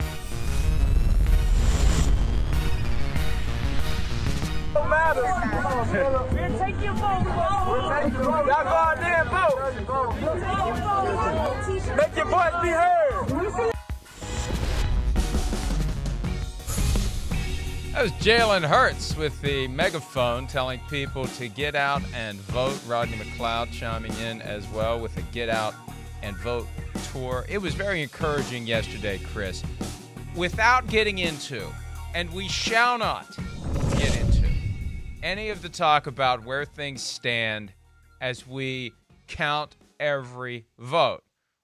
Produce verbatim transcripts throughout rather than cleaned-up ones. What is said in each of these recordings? Make your voice be heard. That was Jalen Hurts with the megaphone telling people to get out and vote. Rodney McLeod chiming in as well with a get out and vote tour. It was very encouraging yesterday, Chris. Without getting into, and we shall not get into, any of the talk about where things stand as we count every vote.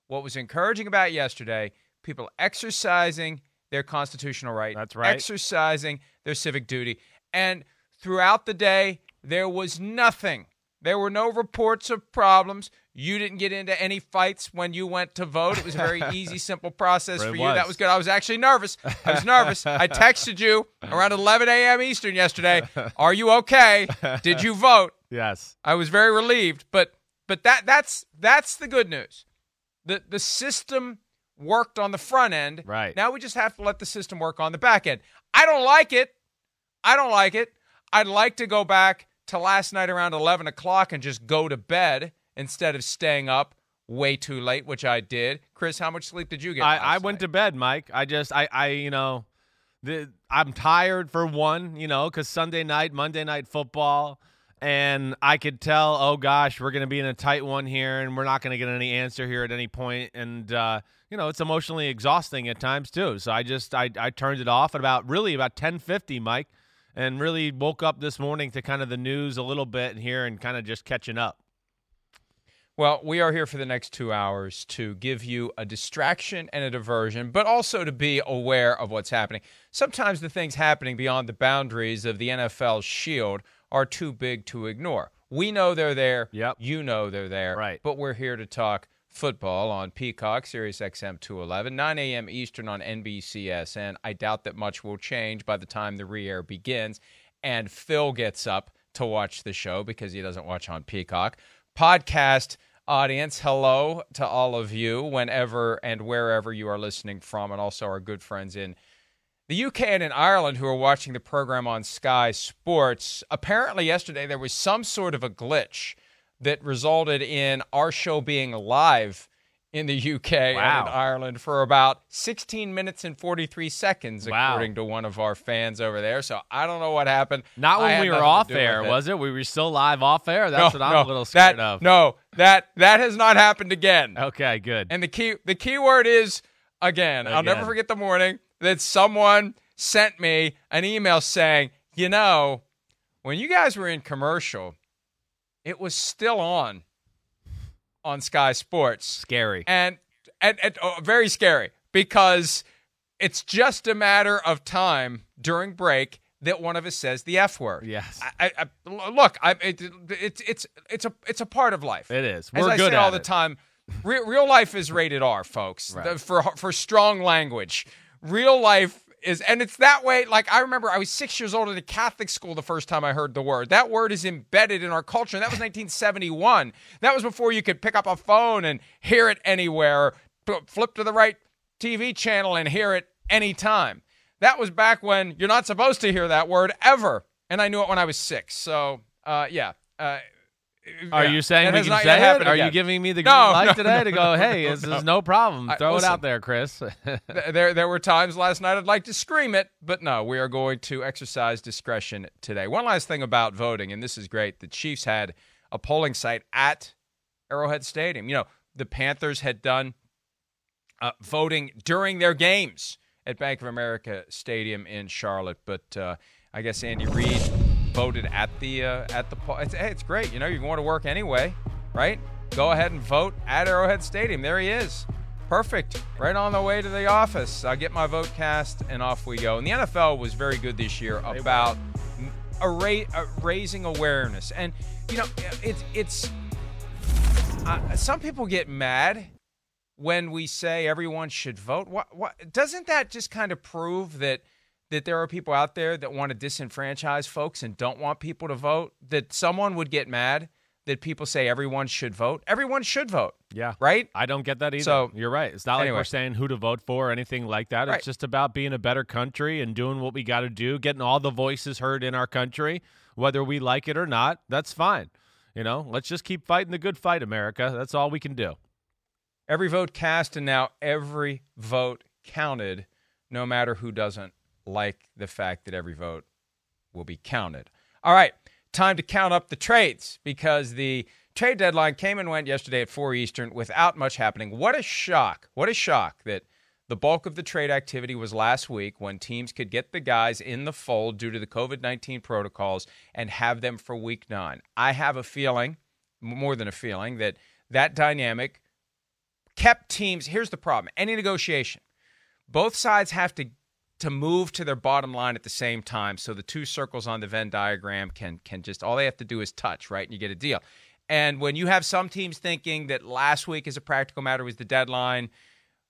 What was encouraging about yesterday, people exercising their constitutional right. That's right. Exercising their civic duty. And throughout the day, there was nothing. There were no reports of problems. You didn't get into any fights when you went to vote. It was a very easy, simple process for you. Was. That was good. I was actually nervous. I was nervous. I texted you around eleven a.m. Eastern yesterday. Are you okay? Did you vote? Yes. I was very relieved. But but that that's that's the good news. The the system worked on the front end. Right. Now we just have to let the system work on the back end. I don't like it. I don't like it. I'd like to go back to last night around eleven o'clock and just go to bed instead of staying up way too late, which I did. Chris, how much sleep did you get? I, I went night? to bed, Mike. I just, I, I you know, the, I'm tired for one, you know, because Sunday night, Monday night football, and I could tell, oh gosh, we're going to be in a tight one here and we're not going to get any answer here at any point. And, uh, you know, it's emotionally exhausting at times too. So I just, I, I turned it off at about, really about ten fifty, Mike, and really woke up this morning to kind of the news a little bit here and kind of just catching up. Well, we are here for the next two hours to give you a distraction and a diversion, but also to be aware of what's happening. Sometimes the things happening beyond the boundaries of the N F L's shield are too big to ignore. We know they're there. Yep. You know they're there. Right. But we're here to talk football on Peacock, Sirius X M two eleven, nine a.m. Eastern on N B C S N. I doubt that much will change by the time the re-air begins and Phil gets up to watch the show because he doesn't watch on Peacock. Podcast audience, hello to all of you whenever and wherever you are listening from, and also our good friends in the U K and in Ireland who are watching the program on Sky Sports. Apparently yesterday there was some sort of a glitch that resulted in our show being live in the U K wow. and in Ireland for about sixteen minutes and forty-three seconds, wow. according to one of our fans over there. So I don't know what happened. Not when we were off air, was it? We were still live off air? That's no, what I'm no, a little scared that, of. No, that that has not happened again. Okay, good. And the key the key word is again. again. I'll never forget the morning that someone sent me an email saying, you know, when you guys were in commercial, it was still on. on Sky Sports. Scary. And, and, and oh, very scary because it's just a matter of time during break that one of us says the F word. Yes. I, I, look, I, it, it, it's it's a it's a part of life. It is. We're As I good say all it. the time, re- real life is rated R, folks, right. the, for for strong language. Real life is, and it's that way. Like, I remember I was six years old at a Catholic school the first time I heard the word. That word is embedded in our culture, and that was nineteen seventy-one. That was before you could pick up a phone and hear it anywhere, flip to the right T V channel and hear it anytime. That was back when you're not supposed to hear that word ever, and I knew it when I was six. So, uh, yeah. Uh, Are yeah. you saying we can not, say it? Are again. you giving me the green no, light no, today no, to go, hey, no, this no. is no problem. Throw I, listen, it out there, Chris. there there were times last night I'd like to scream it, but no, we are going to exercise discretion today. One last thing about voting, and this is great. The Chiefs had a polling site at Arrowhead Stadium. You know, the Panthers had done uh, voting during their games at Bank of America Stadium in Charlotte, but uh, I guess Andy Reid voted at the uh, at the poll. It's, hey, it's great. You know, you're going to work anyway, right? Go ahead and vote at Arrowhead Stadium. There he is. Perfect. Right on the way to the office. I'll get my vote cast, and off we go. And the N F L was very good this year about a ra- a raising awareness. And, you know, it, it's uh, – some people get mad when we say everyone should vote. What, what, doesn't that just kind of prove that – that there are people out there that want to disenfranchise folks and don't want people to vote, that someone would get mad that people say everyone should vote? Everyone should vote. Yeah. Right? I don't get that either. So, you're right. It's not anyway. like we're saying who to vote for or anything like that. Right. It's just about being a better country and doing what we got to do, getting all the voices heard in our country, whether we like it or not. That's fine. You know, let's just keep fighting the good fight, America. That's all we can do. Every vote cast, and now every vote counted, no matter who doesn't like the fact that every vote will be counted. All right, time to count up the trades, because the trade deadline came and went yesterday at four Eastern without much happening. What a shock. What a shock that the bulk of the trade activity was last week, when teams could get the guys in the fold due to the covid nineteen protocols and have them for week nine. I have a feeling, more than a feeling, that that dynamic kept teams. Here's the problem. Any negotiation, both sides have to to move to their bottom line at the same time, so the two circles on the Venn diagram can can just, all they have to do is touch, right, and you get a deal. And when you have some teams thinking that last week as a practical matter was the deadline,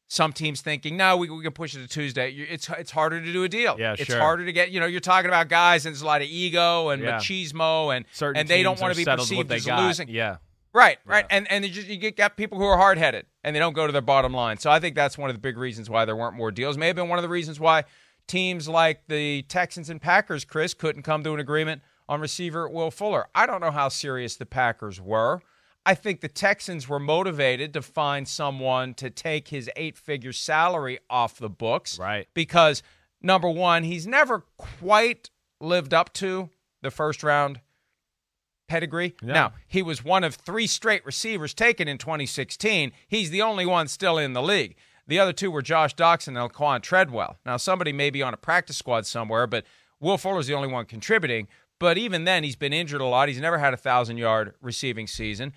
some teams thinking, no, we, we can push it to Tuesday, it's it's harder to do a deal. Yeah, it's sure. harder to get, you know, you're talking about guys and there's a lot of ego and yeah. machismo, and, Certain and they don't want to be perceived as got. losing. Yeah. Right, right, yeah. and and just, you get got people who are hard-headed, and they don't go to their bottom line. So I think that's one of the big reasons why there weren't more deals. May have been one of the reasons why teams like the Texans and Packers, Chris, couldn't come to an agreement on receiver Will Fuller. I don't know how serious the Packers were. I think the Texans were motivated to find someone to take his eight-figure salary off the books. Right. Because, number one, he's never quite lived up to the first-round pedigree. Yeah. Now, he was one of three straight receivers taken in twenty sixteen. He's the only one still in the league. The other two were Josh Doxson and Laquan Treadwell. Now, somebody may be on a practice squad somewhere, but Will Fuller's the only one contributing. But even then, he's been injured a lot. He's never had a one thousand yard receiving season.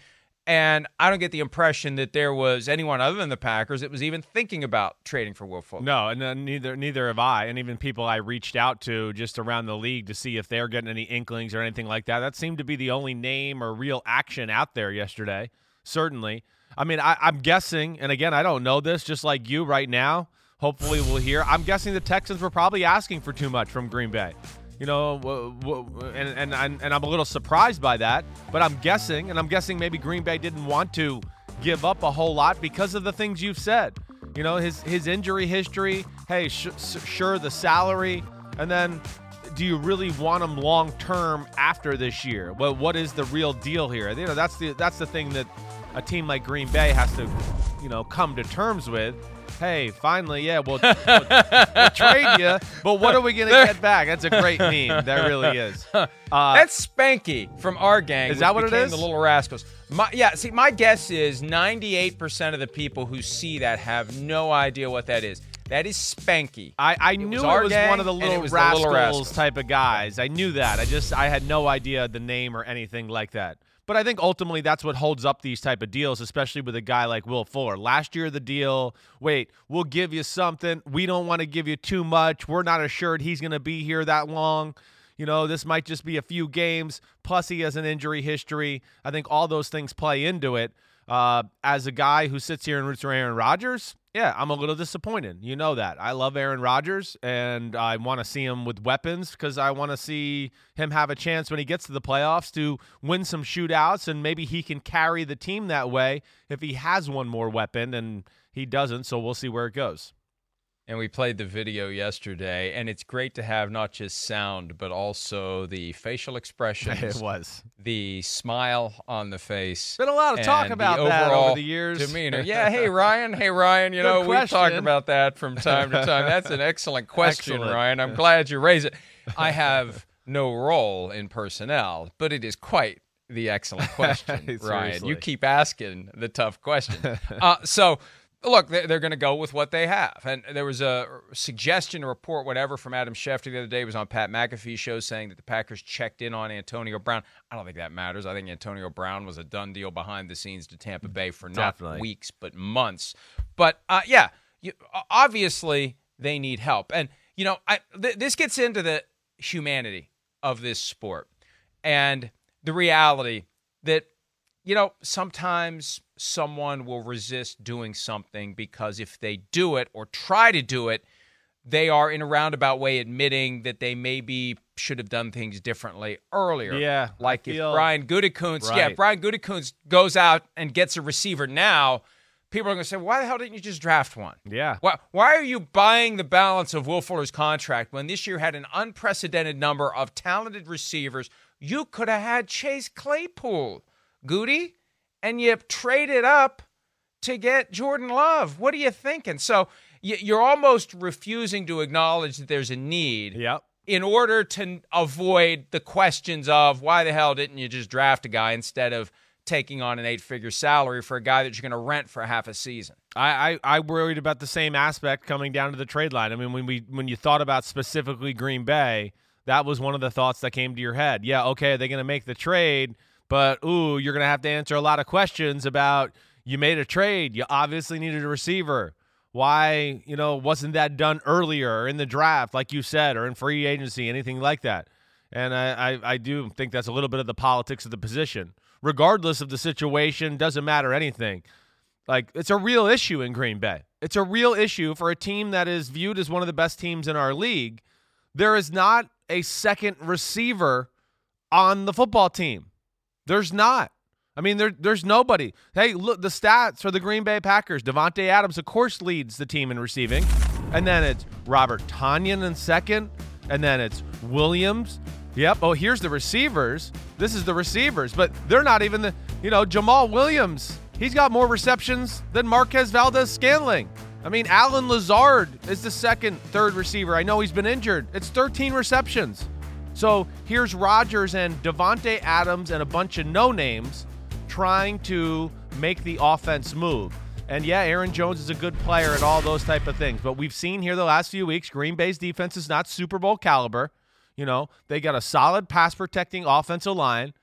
And I don't get the impression that there was anyone other than the Packers that was even thinking about trading for Will Fuller. No, and uh, neither neither have I. And even people I reached out to just around the league to see if they're getting any inklings or anything like that. That seemed to be the only name or real action out there yesterday, certainly. I mean, I, I'm guessing, and again, I don't know this, just like you right now, hopefully we'll hear. I'm guessing the Texans were probably asking for too much from Green Bay. You know, and, and and I'm a little surprised by that, but I'm guessing, and I'm guessing maybe Green Bay didn't want to give up a whole lot because of the things you've said. You know, his his injury history, hey, sh- sure, the salary, and then do you really want him long term after this year? Well, what is the real deal here? You know, that's the that's the thing that a team like Green Bay has to, you know, come to terms with. Hey, finally, yeah, we'll, we'll, we'll trade you, but what are we going to get back? That's a great meme. That really is. Uh, That's Spanky from our gang. Is that what it is? The Little Rascals. My, yeah, see, my guess is ninety-eight percent of the people who see that have no idea what that is. That is Spanky. I, I knew was it was gang, one of the Little Rascals, Little Rascals type of guys. I knew that. I just I had no idea the name or anything like that. But I think ultimately that's what holds up these type of deals, especially with a guy like Will Fuller. Last year, the deal, wait, we'll give you something. We don't want to give you too much. We're not assured he's going to be here that long. You know, this might just be a few games. Plus, he has an injury history. I think all those things play into it. Uh, as a guy who sits here and roots for Aaron Rodgers, yeah, I'm a little disappointed. You know that. I love Aaron Rodgers, and I want to see him with weapons because I want to see him have a chance when he gets to the playoffs to win some shootouts, and maybe he can carry the team that way if he has one more weapon, and he doesn't, so we'll see where it goes. And we played the video yesterday, and it's great to have not just sound, but also the facial expressions. It was. The smile on the face. Been a lot of talk about that over the years. Demeanor. Yeah, hey, Ryan. Hey, Ryan. You Good know, question. We've talked about that from time to time. That's an excellent question, excellent. Ryan. I'm glad you raised it. I have no role in personnel, but it is quite the excellent question, Ryan. You keep asking the tough question. Uh, so... Look, they're going to go with what they have. And there was a suggestion, a report, whatever, from Adam Schefter the other day. It was on Pat McAfee's show saying that the Packers checked in on Antonio Brown. I don't think that matters. I think Antonio Brown was a done deal behind the scenes to Tampa Bay for not Definitely. weeks but months. But, uh, yeah, you, obviously they need help. And, you know, I, th- this gets into the humanity of this sport and the reality that, you know, sometimes someone will resist doing something because if they do it or try to do it, they are in a roundabout way admitting that they maybe should have done things differently earlier. Yeah, like if Brian Gutekunst, right. yeah, if Brian Gutekunst goes out and gets a receiver now, people are going to say, why the hell didn't you just draft one? Yeah. Why, why are you buying the balance of Will Fuller's contract when this year had an unprecedented number of talented receivers? You could have had Chase Claypool, Goody. And you trade it up to get Jordan Love. What are you thinking? So you're almost refusing to acknowledge that there's a need yep. in order to avoid the questions of why the hell didn't you just draft a guy instead of taking on an eight-figure salary for a guy that you're going to rent for half a season. I, I I worried about the same aspect coming down to the trade line. I mean, when we when you thought about specifically Green Bay, that was one of the thoughts that came to your head. Yeah, okay, are they going to make the trade? But, ooh, you're going to have to answer a lot of questions about you made a trade. You obviously needed a receiver. Why, you know, wasn't that done earlier in the draft, like you said, or in free agency, anything like that? And I, I, I do think that's a little bit of the politics of the position. Regardless of the situation, doesn't matter anything. Like, it's a real issue in Green Bay. It's a real issue for a team that is viewed as one of the best teams in our league. There is not a second receiver on the football team. There's not. I mean, there, there's nobody. Hey, look, the stats for the Green Bay Packers. Devontae Adams, of course, leads the team in receiving. And then it's Robert Tonyan in second. And then it's Williams. Yep. Oh, here's the receivers. This is the receivers. But they're not even the, you know, Jamal Williams. He's got more receptions than Marquez Valdes-Scantling. I mean, Allen Lazard is the second, third receiver. I know he's been injured. It's thirteen receptions. So here's Rodgers and Devontae Adams and a bunch of no-names trying to make the offense move. And, yeah, Aaron Jones is a good player and all those type of things. But we've seen here the last few weeks, Green Bay's defense is not Super Bowl caliber. You know, they got a solid pass-protecting offensive line.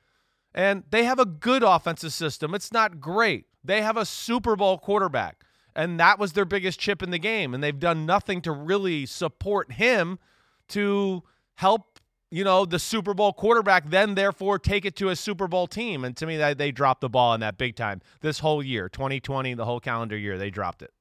And they have a good offensive system. It's not great. They have a Super Bowl quarterback. And that was their biggest chip in the game. And they've done nothing to really support him to help, you know, the Super Bowl quarterback, then therefore take it to a Super Bowl team. And to me, they, they dropped the ball in that big time this whole year, twenty twenty, the whole calendar year, they dropped it.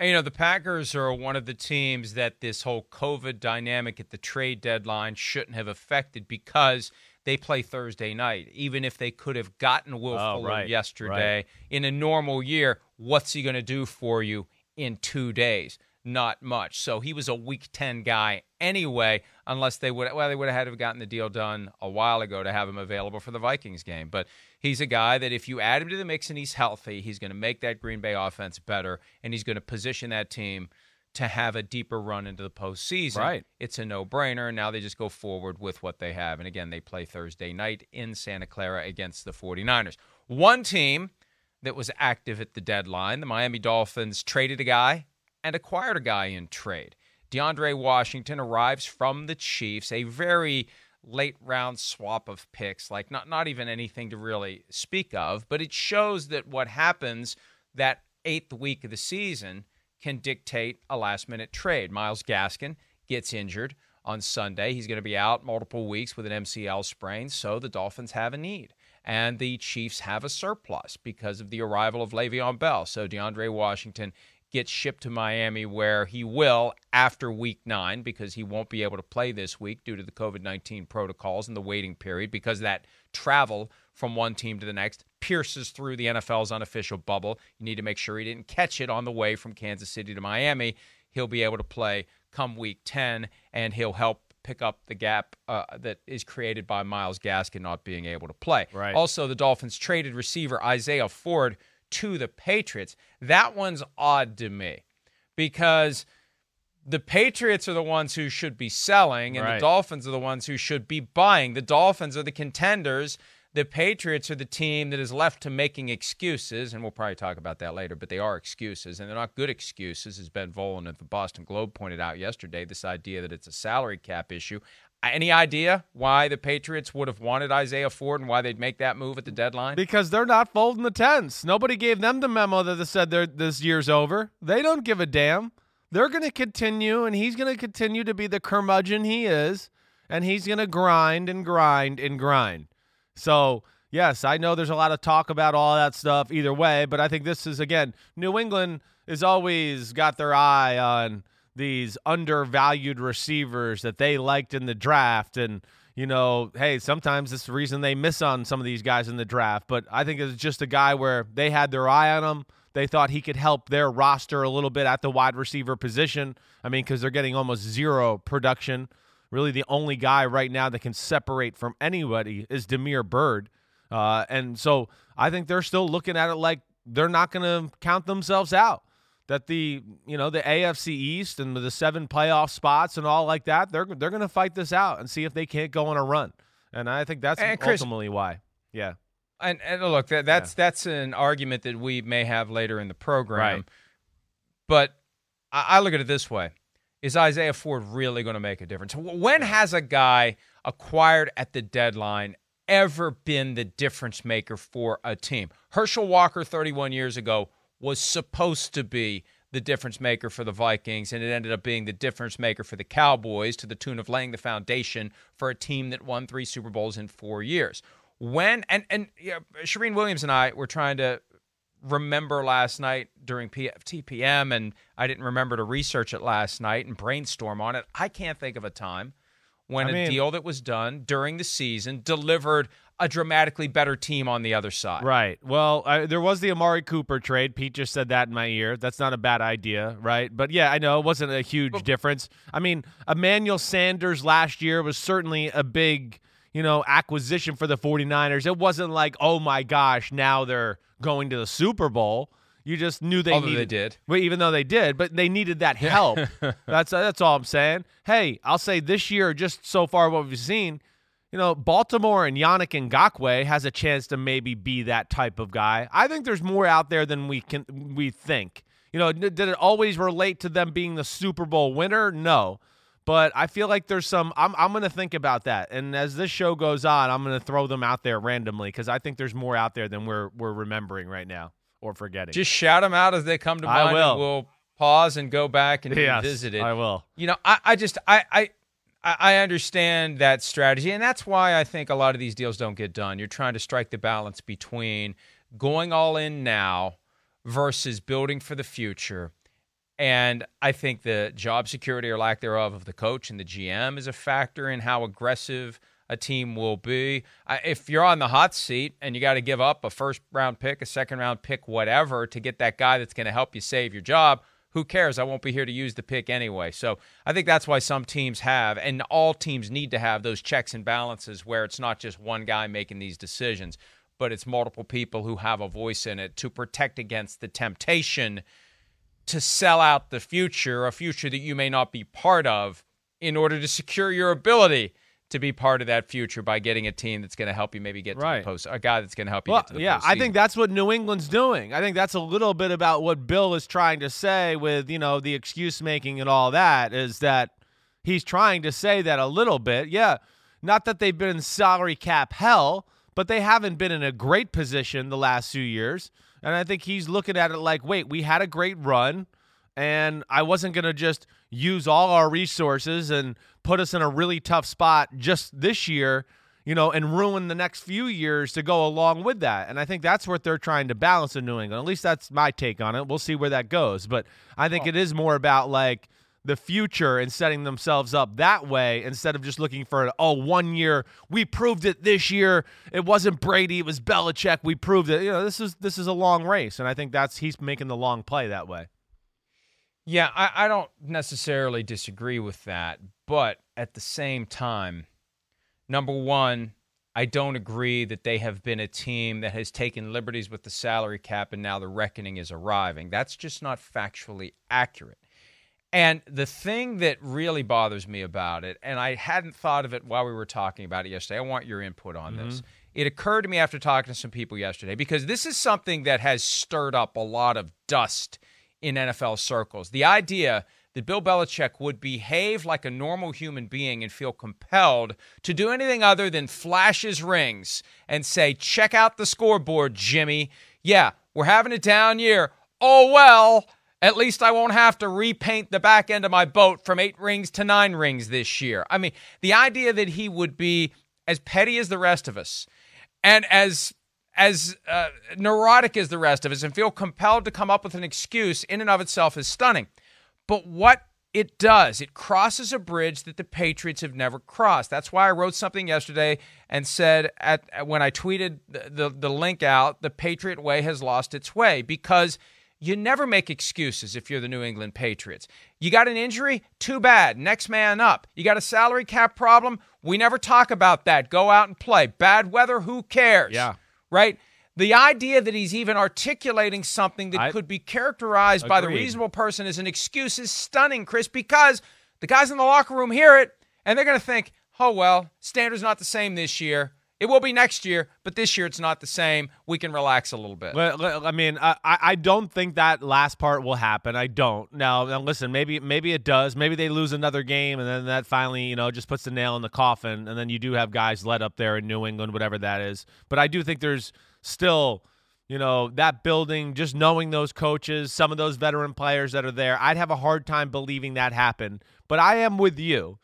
And, you know, the Packers are one of the teams that this whole COVID dynamic at the trade deadline shouldn't have affected because they play Thursday night. Even if they could have gotten Will oh, Fuller right, yesterday, right. in a normal year, what's he going to do for you in two days? Not much. So he was a week ten guy anyway, unless they would well, they would have had to have gotten the deal done a while ago to have him available for the Vikings game. But he's a guy that if you add him to the mix and he's healthy, he's going to make that Green Bay offense better, and he's going to position that team to have a deeper run into the postseason. Right. It's a no-brainer. Now they just go forward with what they have. And, again, they play Thursday night in Santa Clara against the forty-niners. One team that was active at the deadline, the Miami Dolphins, traded a guy and acquired a guy in trade. DeAndre Washington arrives from the Chiefs, a very late round swap of picks, like not, not even anything to really speak of, but it shows that what happens that eighth week of the season can dictate a last minute trade. Miles Gaskin gets injured on Sunday. He's going to be out multiple weeks with an M C L sprain, so the Dolphins have a need. And the Chiefs have a surplus because of the arrival of Le'Veon Bell. So DeAndre Washington gets shipped to Miami, where he will after week nine, because he won't be able to play this week due to the covid nineteen protocols and the waiting period, because that travel from one team to the next pierces through the N F L's unofficial bubble. You need to make sure he didn't catch it on the way from Kansas City to Miami. He'll be able to play come week ten, and he'll help pick up the gap uh, that is created by Miles Gaskin not being able to play. Right. Also, the Dolphins traded receiver Isaiah Ford to the Patriots. That one's odd to me, because the Patriots are the ones who should be selling, and right. the Dolphins are the ones who should be buying. The Dolphins are the contenders. The Patriots are the team that is left to making excuses, and we'll probably talk about that later, but they are excuses, and they're not good excuses, as Ben Volen of the Boston Globe pointed out yesterday, this idea that it's a salary cap issue. Any idea why the Patriots would have wanted Isaiah Ford and why they'd make that move at the deadline? Because they're not folding the tents. Nobody gave them the memo that they said this year's over. They don't give a damn. They're going to continue, and he's going to continue to be the curmudgeon he is, and he's going to grind and grind and grind. So, yes, I know there's a lot of talk about all that stuff either way, but I think this is, again, New England has always got their eye on these undervalued receivers that they liked in the draft. And, you know, hey, sometimes it's the reason they miss on some of these guys in the draft. But I think it's just a guy where they had their eye on him. They thought he could help their roster a little bit at the wide receiver position. I mean, because they're getting almost zero production. Really, the only guy right now that can separate from anybody is Damiere Byrd. Uh, and so I think they're still looking at it like they're not going to count themselves out, that the, you know, the A F C East and the seven playoff spots and all like that, they're they're going to fight this out and see if they can't go on a run. And I think that's and ultimately Chris, why. Yeah. And, and look, that, that's, yeah. that's an argument that we may have later in the program. Right. But I, I look at it this way. Is Isaiah Ford really going to make a difference? When has a guy acquired at the deadline ever been the difference maker for a team? Herschel Walker thirty-one years ago was supposed to be the difference maker for the Vikings, and it ended up being the difference maker for the Cowboys, to the tune of laying the foundation for a team that won three Super Bowls in four years. When and and you know, Shereen Williams and I were trying to remember last night during P F T P M, and I didn't remember to research it last night and brainstorm on it. I can't think of a time when I mean, a deal that was done during the season delivered a dramatically better team on the other side. Right. Well, I, there was the Amari Cooper trade. Pete just said that in my ear. That's not a bad idea, right? But, yeah, I know it wasn't a huge but, difference. I mean, Emmanuel Sanders last year was certainly a big, you know, acquisition for the 49ers. It wasn't like, oh, my gosh, now they're going to the Super Bowl. You just knew they Although needed. They did. Well, even though they did, but they needed that help. that's that's all I'm saying. Hey, I'll say this year, just so far what we've seen, you know, Baltimore and Yannick Ngakoue has a chance to maybe be that type of guy. I think there's more out there than we can we think. You know, did it always relate to them being the Super Bowl winner? No. But I feel like there's some – I'm I'm going to think about that. And as this show goes on, I'm going to throw them out there randomly, because I think there's more out there than we're we're remembering right now or forgetting. Just shout them out as they come to mind. I will. And we'll pause and go back and yes, revisit it. I will. You know, I, I just I, – I, I understand that strategy, and that's why I think a lot of these deals don't get done. You're trying to strike the balance between going all in now versus building for the future. And I think the job security or lack thereof of the coach and the G M is a factor in how aggressive a team will be. I, if you're on the hot seat and you got to give up a first-round pick, a second-round pick, whatever, to get that guy that's going to help you save your job, who cares? I won't be here to use the pick anyway. So I think that's why some teams have, and all teams need to have, those checks and balances where it's not just one guy making these decisions, but it's multiple people who have a voice in it to protect against the temptation to sell out the future, a future that you may not be part of, in order to secure your ability to be part of that future by getting a team that's going to help you maybe get right. to the post, a guy that's going to help you well, get to the yeah, postseason. I think that's what New England's doing. I think that's a little bit about what Bill is trying to say with, you know, the excuse making and all that, is that he's trying to say that a little bit. Yeah, Not that they've been in salary cap hell, but they haven't been in a great position the last few years. And I think he's looking at it like, wait, we had a great run, and I wasn't going to just use all our resources and put us in a really tough spot just this year, you know, and ruin the next few years to go along with that. And I think that's what they're trying to balance in New England. At least that's my take on it. We'll see where that goes. But I think oh. it is more about, like, the future and setting themselves up that way instead of just looking for, oh, one year, we proved it this year. It wasn't Brady. It was Belichick. We proved it. You know, this is this is a long race, and I think that's he's making the long play that way. Yeah, I, I don't necessarily disagree with that, but at the same time, number one, I don't agree that they have been a team that has taken liberties with the salary cap and now the reckoning is arriving. That's just not factually accurate. And the thing that really bothers me about it, and I hadn't thought of it while we were talking about it yesterday, I want your input on mm-hmm. this. It occurred to me after talking to some people yesterday, because this is something that has stirred up a lot of dust in N F L circles. The idea that Bill Belichick would behave like a normal human being and feel compelled to do anything other than flash his rings and say, check out the scoreboard, Jimmy. Yeah, we're having a down year. Oh, well, at least I won't have to repaint the back end of my boat from eight rings to nine rings this year. I mean, the idea that he would be as petty as the rest of us and as as uh, neurotic as the rest of us and feel compelled to come up with an excuse in and of itself is stunning. But what it does, it crosses a bridge that the Patriots have never crossed. That's why I wrote something yesterday and said at when I tweeted the, the, the link out, the Patriot way has lost its way, because you never make excuses if you're the New England Patriots. You got an injury? Too bad. Next man up. You got a salary cap problem? We never talk about that. Go out and play. Bad weather? Who cares? Yeah. Right? The idea that he's even articulating something that I could be characterized agreed. by the reasonable person as an excuse is stunning, Chris, because the guys in the locker room hear it, and they're going to think, oh, well, standard's not the same this year. It will be next year, but this year it's not the same. We can relax a little bit. Well, I mean, I, I don't think that last part will happen. I don't. Now, now, listen, maybe maybe it does. Maybe they lose another game, and then that finally, you know, just puts the nail in the coffin, and then you do have guys let up there in New England, whatever that is. But I do think there's still, you know, that building, just knowing those coaches, some of those veteran players that are there, I'd have a hard time believing that happened. But I am with you.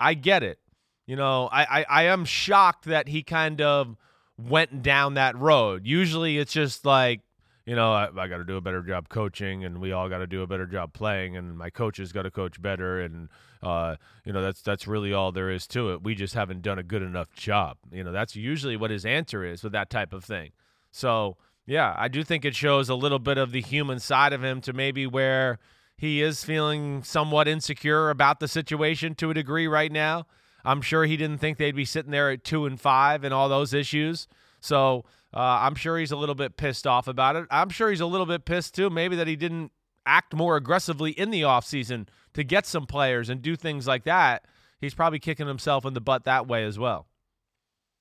I get it. You know, I, I, I am shocked that he kind of went down that road. Usually it's just like, you know, I, I got to do a better job coaching, and we all got to do a better job playing, and my coaches got to coach better, and, uh, you know, that's that's really all there is to it. We just haven't done a good enough job. You know, that's usually what his answer is with that type of thing. So, yeah, I do think it shows a little bit of the human side of him to maybe where he is feeling somewhat insecure about the situation to a degree right now. I'm sure he didn't think they'd be sitting there at two and five and all those issues. So uh, I'm sure he's a little bit pissed off about it. I'm sure he's a little bit pissed, too, maybe that he didn't act more aggressively in the offseason to get some players and do things like that. He's probably kicking himself in the butt that way as well.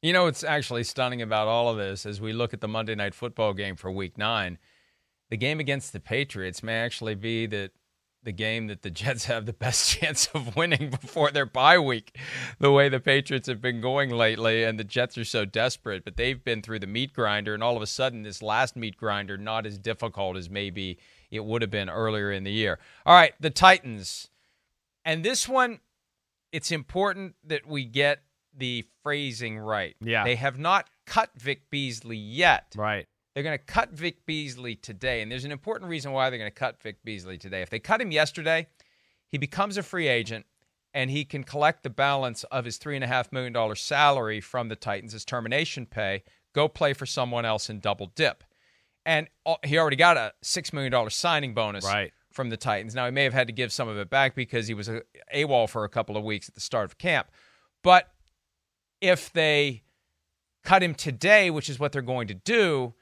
You know, it's actually stunning about all of this as we look at the Monday Night Football game for week nine. The game against the Patriots may actually be that the game that the Jets have the best chance of winning before their bye week, the way the Patriots have been going lately, and the Jets are so desperate, but they've been through the meat grinder, and all of a sudden this last meat grinder not as difficult as maybe it would have been earlier in the year. All right, the Titans. And this one, it's important that we get the phrasing right. Yeah. They have not cut Vic Beasley yet. Right. They're going to cut Vic Beasley today, and there's an important reason why they're going to cut Vic Beasley today. If they cut him yesterday, he becomes a free agent, and he can collect the balance of his three point five million dollars salary from the Titans as termination pay, go play for someone else and double dip. And he already got a six million dollars signing bonus right. from the Titans. Now, he may have had to give some of it back because he was AWOL for a couple of weeks at the start of camp. But if they cut him today, which is what they're going to do,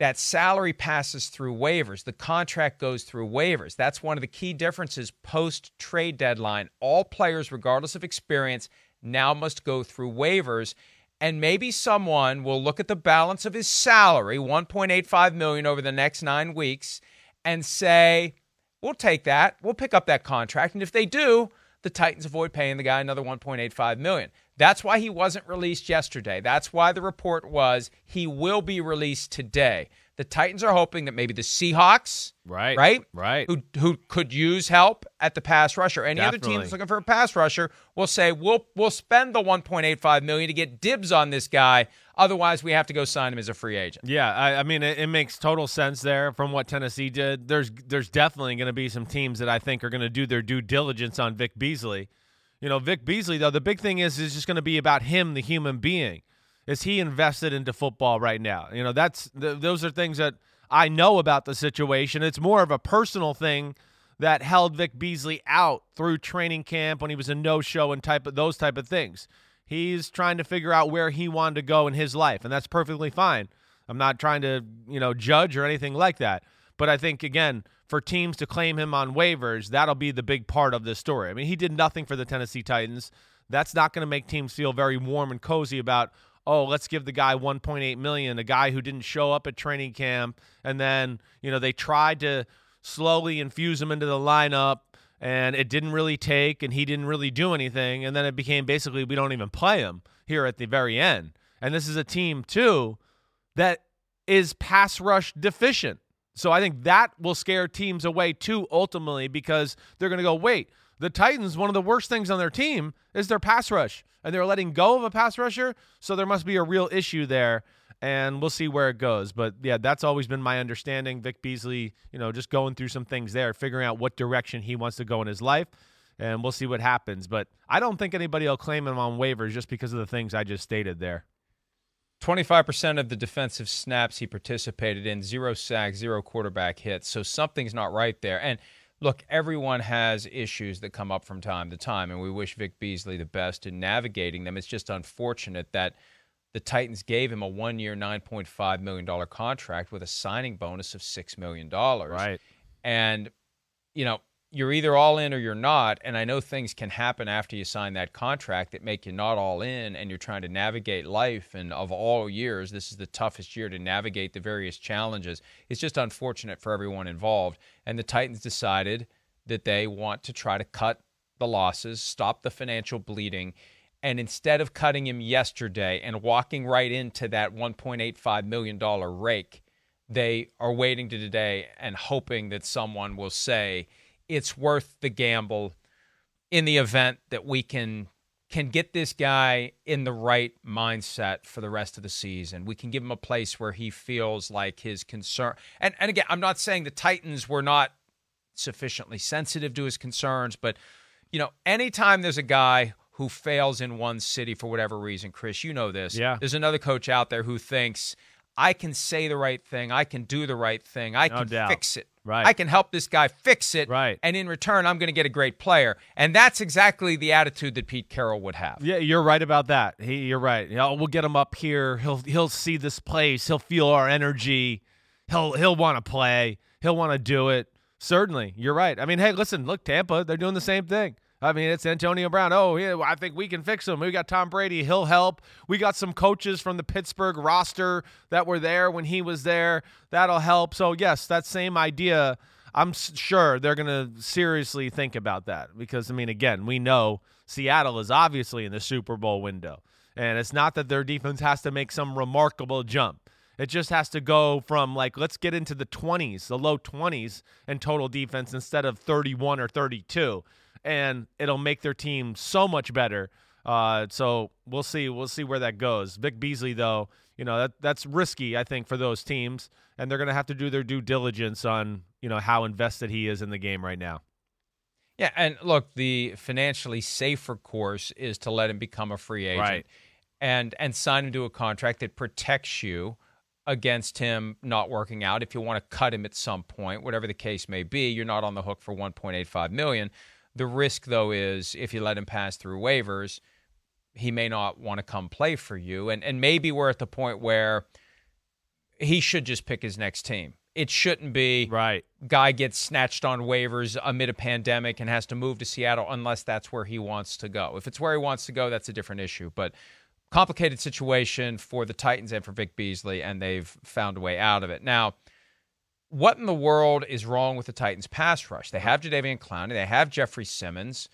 that salary passes through waivers. The contract goes through waivers. That's one of the key differences post-trade deadline. All players, regardless of experience, now must go through waivers. And maybe someone will look at the balance of his salary, one point eight five million dollars over the next nine weeks, and say, we'll take that. We'll pick up that contract. And if they do, the Titans avoid paying the guy another one point eight five million dollars. That's why he wasn't released yesterday. That's why the report was he will be released today. The Titans are hoping that maybe the Seahawks, right, right, right, who who could use help at the pass rusher, any Definitely. other team that's looking for a pass rusher, will say we'll we'll spend the one point eight five million dollars to get dibs on this guy. Otherwise, we have to go sign him as a free agent. Yeah, I, I mean, it, it makes total sense there from what Tennessee did. There's there's definitely going to be some teams that I think are going to do their due diligence on Vic Beasley. You know, Vic Beasley, though, the big thing is is just going to be about him, the human being. Is he invested into football right now? You know, that's th- those are things that I know about the situation. It's more of a personal thing that held Vic Beasley out through training camp when he was a no-show and type of those type of things. He's trying to figure out where he wanted to go in his life, and that's perfectly fine. I'm not trying to, you know, judge or anything like that. But I think, again, for teams to claim him on waivers, that'll be the big part of this story. I mean, he did nothing for the Tennessee Titans. That's not going to make teams feel very warm and cozy about, oh, let's give the guy one point eight million dollars, a guy who didn't show up at training camp, and then, you know, they tried to slowly infuse him into the lineup, and it didn't really take, and he didn't really do anything, and then it became basically we don't even play him here at the very end. And this is a team, too, that is pass rush deficient. So I think that will scare teams away, too, ultimately, because they're going to go, wait, the Titans, one of the worst things on their team is their pass rush, and they're letting go of a pass rusher, so there must be a real issue there, and we'll see where it goes. But, yeah, that's always been my understanding. Vic Beasley, you know, just going through some things there, figuring out what direction he wants to go in his life, and we'll see what happens. But I don't think anybody will claim him on waivers just because of the things I just stated there. twenty-five percent of the defensive snaps he participated in, zero sacks, zero quarterback hits. So something's not right there. And, look, everyone has issues that come up from time to time, and we wish Vic Beasley the best in navigating them. It's just unfortunate that the Titans gave him a one-year, nine point five million dollars contract with a signing bonus of six million dollars. Right. And, you know, you're either all in or you're not, and I know things can happen after you sign that contract that make you not all in, and you're trying to navigate life, and of all years, this is the toughest year to navigate the various challenges. It's just unfortunate for everyone involved, and the Titans decided that they want to try to cut the losses, stop the financial bleeding, and instead of cutting him yesterday and walking right into that one point eight five million dollars rake, they are waiting to today and hoping that someone will say, it's worth the gamble in the event that we can can get this guy in the right mindset for the rest of the season. We can give him a place where he feels like his concern. And, and again, I'm not saying the Titans were not sufficiently sensitive to his concerns, but, you know, anytime there's a guy who fails in one city for whatever reason, Chris, you know this. Yeah. There's another coach out there who thinks, I can say the right thing, I can do the right thing, I can no fix it. Right. I can help this guy fix it, right. and in return, I'm going to get a great player. And that's exactly the attitude that Pete Carroll would have. Yeah, you're right about that. He, you're right. You know, we'll get him up here. He'll he'll see this place. He'll feel our energy. He'll he'll want to play. He'll want to do it. Certainly, you're right. I mean, hey, listen, look, Tampa, they're doing the same thing. I mean, it's Antonio Brown. Oh, yeah, I think we can fix him. We got Tom Brady. He'll help. We got some coaches from the Pittsburgh roster that were there when he was there. That'll help. So, yes, that same idea, I'm sure they're going to seriously think about that because, I mean, again, we know Seattle is obviously in the Super Bowl window, and it's not that their defense has to make some remarkable jump. It just has to go from, like, let's get into the twenties, the low twenties in total defense instead of thirty-one or thirty-two. And it'll make their team so much better. Uh, so we'll see. We'll see where that goes. Vic Beasley, though, you know, that that's risky, I think, for those teams. And they're going to have to do their due diligence on, you know, how invested he is in the game right now. Yeah, and look, the financially safer course is to let him become a free agent right. and and sign him to a contract that protects you against him not working out. If you want to cut him at some point, whatever the case may be, you're not on the hook for one point eight five million dollars. The risk, though, is if you let him pass through waivers, he may not want to come play for you. And and maybe we're at the point where he should just pick his next team. It shouldn't be right. Guy gets snatched on waivers amid a pandemic and has to move to Seattle unless that's where he wants to go. If it's where he wants to go, that's a different issue. But complicated situation for the Titans and for Vic Beasley, and they've found a way out of it. Now, what in the world is wrong with the Titans' pass rush? They have Jadeveon Clowney. They have Jeffrey Simmons.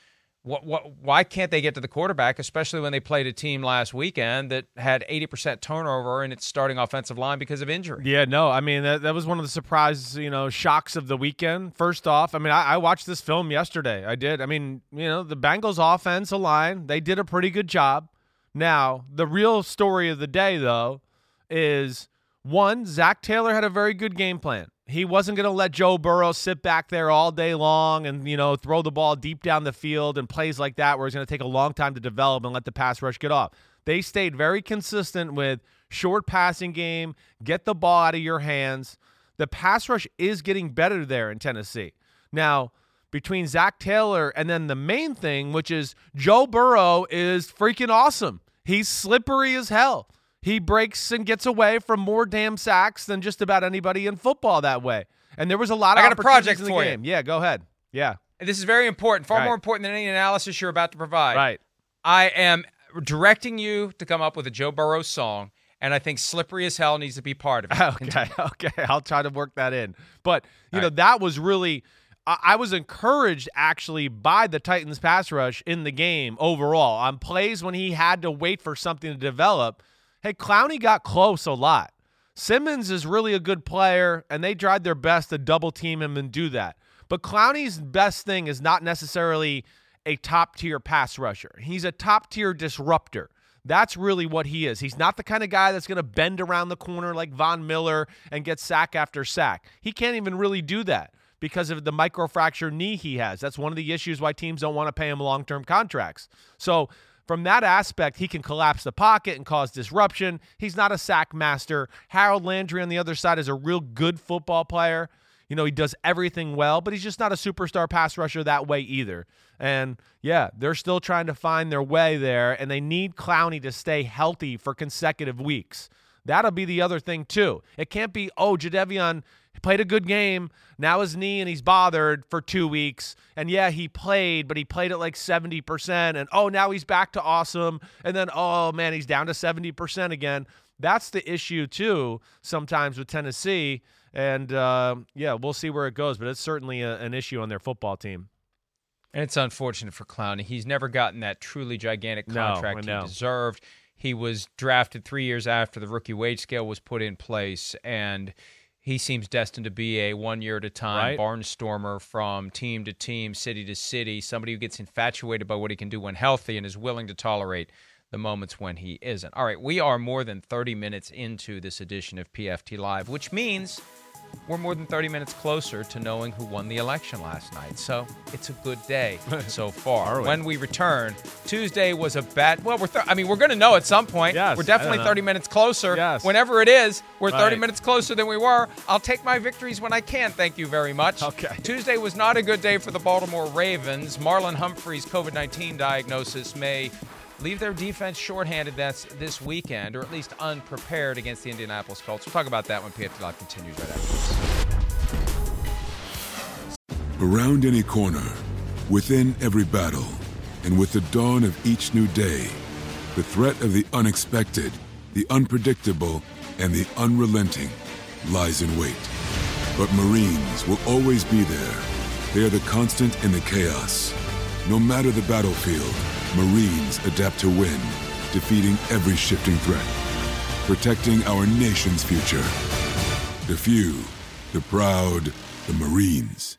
What, what, why can't they get to the quarterback, especially when they played a team last weekend that had eighty percent turnover in its starting offensive line because of injury? Yeah, no, I mean, that, that was one of the surprise, you know, shocks of the weekend. First off, I mean, I, I watched this film yesterday. I did. I mean, you know, the Bengals offensive line, they did a pretty good job. Now, the real story of the day, though, is, one, Zach Taylor had a very good game plan. He wasn't going to let Joe Burrow sit back there all day long and, you know, throw the ball deep down the field and plays like that where it's going to take a long time to develop and let the pass rush get off. They stayed very consistent with short passing game, get the ball out of your hands. The pass rush is getting better there in Tennessee. Now, between Zach Taylor and then the main thing, which is Joe Burrow is freaking awesome. He's slippery as hell. He breaks and gets away from more damn sacks than just about anybody in football that way. And there was a lot of I got a project in the for game. You. Yeah, go ahead. Yeah. This is very important, far right. more important than any analysis you're about to provide. Right. I am directing you to come up with a Joe Burrow song, and I think Slippery as Hell needs to be part of it. Okay, okay. I'll try to work that in. But, you All know, right. that was really – I was encouraged, actually, by the Titans' pass rush in the game overall. On plays when he had to wait for something to develop – hey, Clowney got close a lot. Simmons is really a good player, and they tried their best to double-team him and do that. But Clowney's best thing is not necessarily a top-tier pass rusher. He's a top-tier disruptor. That's really what he is. He's not the kind of guy that's going to bend around the corner like Von Miller and get sack after sack. He can't even really do that because of the microfracture knee he has. That's one of the issues why teams don't want to pay him long-term contracts. So from that aspect, he can collapse the pocket and cause disruption. He's not a sack master. Harold Landry on the other side is a real good football player. You know, he does everything well, but he's just not a superstar pass rusher that way either. And, yeah, they're still trying to find their way there, and they need Clowney to stay healthy for consecutive weeks. That'll be the other thing, too. It can't be, oh, Jadeveon played a good game, now his knee and he's bothered for two weeks. And, yeah, he played, but he played at like seventy percent. And, oh, now he's back to awesome. And then, oh, man, he's down to seventy percent again. That's the issue, too, sometimes with Tennessee. And, uh, yeah, we'll see where it goes. But it's certainly a, an issue on their football team. And it's unfortunate for Clowney. He's never gotten that truly gigantic contract no, he deserved. He was drafted three years after the rookie wage scale was put in place, and he seems destined to be a one-year-at-a-time right. barnstormer from team to team, city to city, somebody who gets infatuated by what he can do when healthy and is willing to tolerate the moments when he isn't. All right, we are more than thirty minutes into this edition of P F T Live, which means we're more than thirty minutes closer to knowing who won the election last night. So it's a good day so far. When we return, Tuesday was a bad. Well, we're. Th- I mean, we're going to know at some point. Yes, we're definitely thirty minutes closer. Yes. Whenever it is, we're right. thirty minutes closer than we were. I'll take my victories when I can. Thank you very much. Okay. Tuesday was not a good day for the Baltimore Ravens. Marlon Humphrey's covid nineteen diagnosis may leave their defense shorthanded this, this weekend, or at least unprepared against the Indianapolis Colts. We'll talk about that when P F T Live continues right after this. Around any corner, within every battle, and with the dawn of each new day, the threat of the unexpected, the unpredictable, and the unrelenting lies in wait. But Marines will always be there. They are the constant in the chaos. No matter the battlefield, Marines adapt to win, defeating every shifting threat, protecting our nation's future. The few, the proud, the Marines.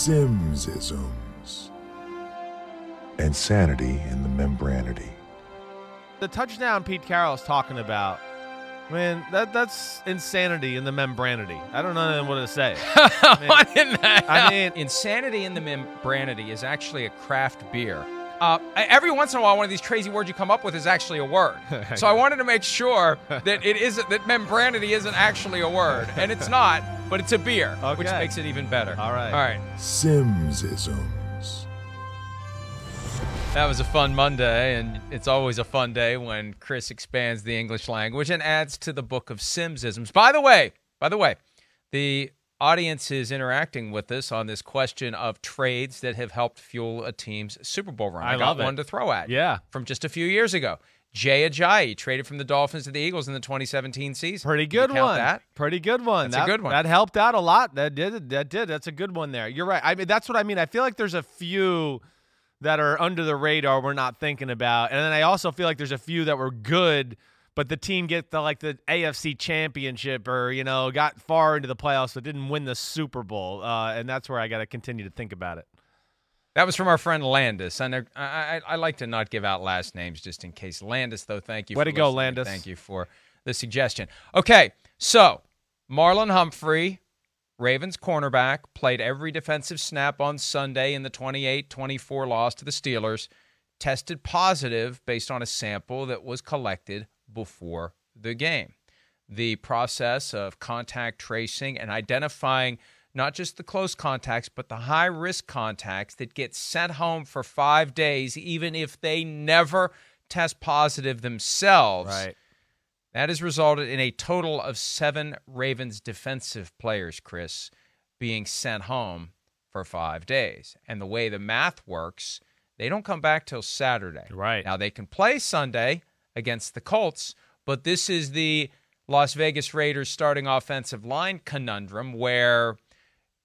Simsisms, and sanity in the membranity. The touchdown Pete Carroll's talking about, man, that that's insanity in the membranity. I don't know what to say. I mean, what in the hell? I mean, insanity in the membranity is actually a craft beer. Uh, every once in a while, one of these crazy words you come up with is actually a word. So I wanted to make sure that it isn't that membranity isn't actually a word, and it's not, but it's a beer, okay, which makes it even better. All right, all right. Simsisms. That was a fun Monday, and it's always a fun day when Chris expands the English language and adds to the book of Simsisms. By the way, by the way, the audience is interacting with us on this question of trades that have helped fuel a team's Super Bowl run. I, I got one to throw at. Yeah. From just a few years ago. Jay Ajayi traded from the Dolphins to the Eagles in the twenty seventeen season. Pretty good one. That? Pretty good one. That's that, a good one. That helped out a lot. That did. That did. That's a good one there. You're right. I mean, that's what I mean. I feel like there's a few that are under the radar we're not thinking about. And then I also feel like there's a few that were good, but the team get the, like the A F C championship or, you know, got far into the playoffs but didn't win the Super Bowl. Uh, and that's where I got to continue to think about it. That was from our friend Landis. And I, I, I like to not give out last names just in case. Landis, though, thank you. Way for to listening. Go, Landis. Thank you for the suggestion. Okay, so Marlon Humphrey, Ravens cornerback, played every defensive snap on Sunday in the twenty-eight twenty-four loss to the Steelers, tested positive based on a sample that was collected before the game. The process of contact tracing and identifying not just the close contacts, but the high-risk contacts that get sent home for five days, even if they never test positive themselves. Right. That has resulted in a total of seven Ravens defensive players, Chris, being sent home for five days. And the way the math works, they don't come back till Saturday. Right. Now, they can play Sunday against the Colts, but this is the Las Vegas Raiders starting offensive line conundrum where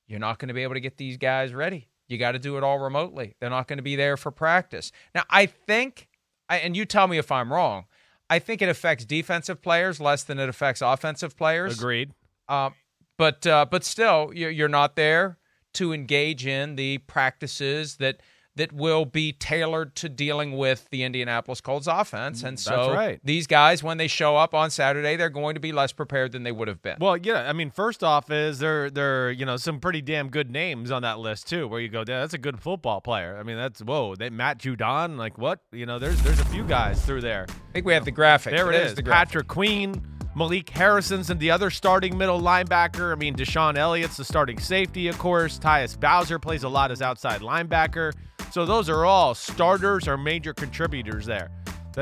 you're not going to be able to get these guys ready. You got to do it all remotely. They're not going to be there for practice. Now, I think, and you tell me if I'm wrong, I think it affects defensive players less than it affects offensive players. Agreed. Uh, but uh, but still, you're not there to engage in the practices that that will be tailored to dealing with the Indianapolis Colts offense. And so right. These guys, when they show up on Saturday, they're going to be less prepared than they would have been. Well, yeah, I mean, first off is there, there, you know, some pretty damn good names on that list too, where you go, yeah, that's a good football player. I mean, that's, whoa, that Matt Judon, like what? You know, there's there's a few guys through there. I think we have the graphic. There it, it is. is the Patrick Queen, Malik Harrison's and the other starting middle linebacker. I mean, Deshaun Elliott's the starting safety, of course. Tyus Bowser plays a lot as outside linebacker. So those are all starters or major contributors there.